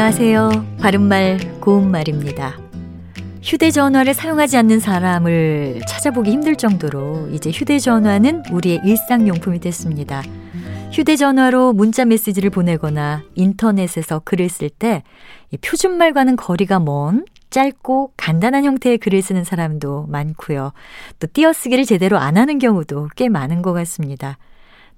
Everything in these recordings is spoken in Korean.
안녕하세요. 바른말 고운말입니다. 휴대전화를 사용하지 않는 사람을 찾아보기 힘들 정도로 이제 휴대전화는 우리의 일상용품이 됐습니다. 휴대전화로 문자 메시지를 보내거나 인터넷에서 글을 쓸 때 표준말과는 거리가 먼 짧고 간단한 형태의 글을 쓰는 사람도 많고요. 또 띄어쓰기를 제대로 안 하는 경우도 꽤 많은 것 같습니다.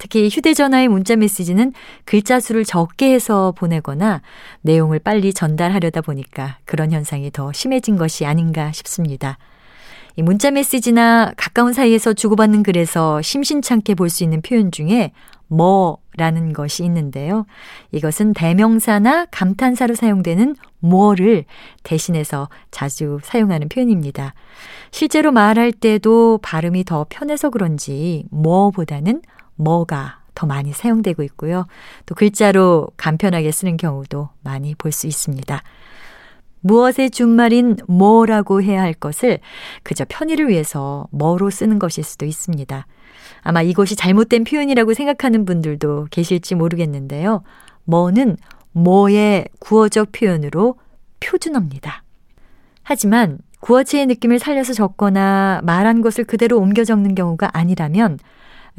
특히 휴대전화의 문자 메시지는 글자 수를 적게 해서 보내거나 내용을 빨리 전달하려다 보니까 그런 현상이 더 심해진 것이 아닌가 싶습니다. 이 문자 메시지나 가까운 사이에서 주고받는 글에서 심심찮게 볼 수 있는 표현 중에 뭐라는 것이 있는데요. 이것은 대명사나 감탄사로 사용되는 뭐를 대신해서 자주 사용하는 표현입니다. 실제로 말할 때도 발음이 더 편해서 그런지 뭐보다는 뭐가 더 많이 사용되고 있고요. 또 글자로 간편하게 쓰는 경우도 많이 볼 수 있습니다. 무엇의 준말인 뭐라고 해야 할 것을 그저 편의를 위해서 뭐로 쓰는 것일 수도 있습니다. 아마 이것이 잘못된 표현이라고 생각하는 분들도 계실지 모르겠는데요. 뭐는 뭐의 구어적 표현으로 표준어입니다. 하지만 구어체의 느낌을 살려서 적거나 말한 것을 그대로 옮겨 적는 경우가 아니라면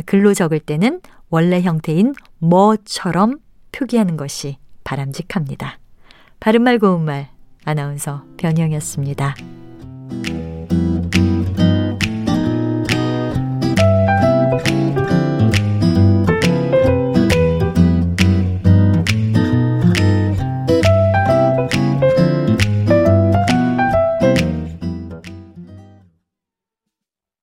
글로 적을 때는 원래 형태인 뭐처럼 표기하는 것이 바람직합니다. 바른말 고운말 아나운서 변희영이었습니다.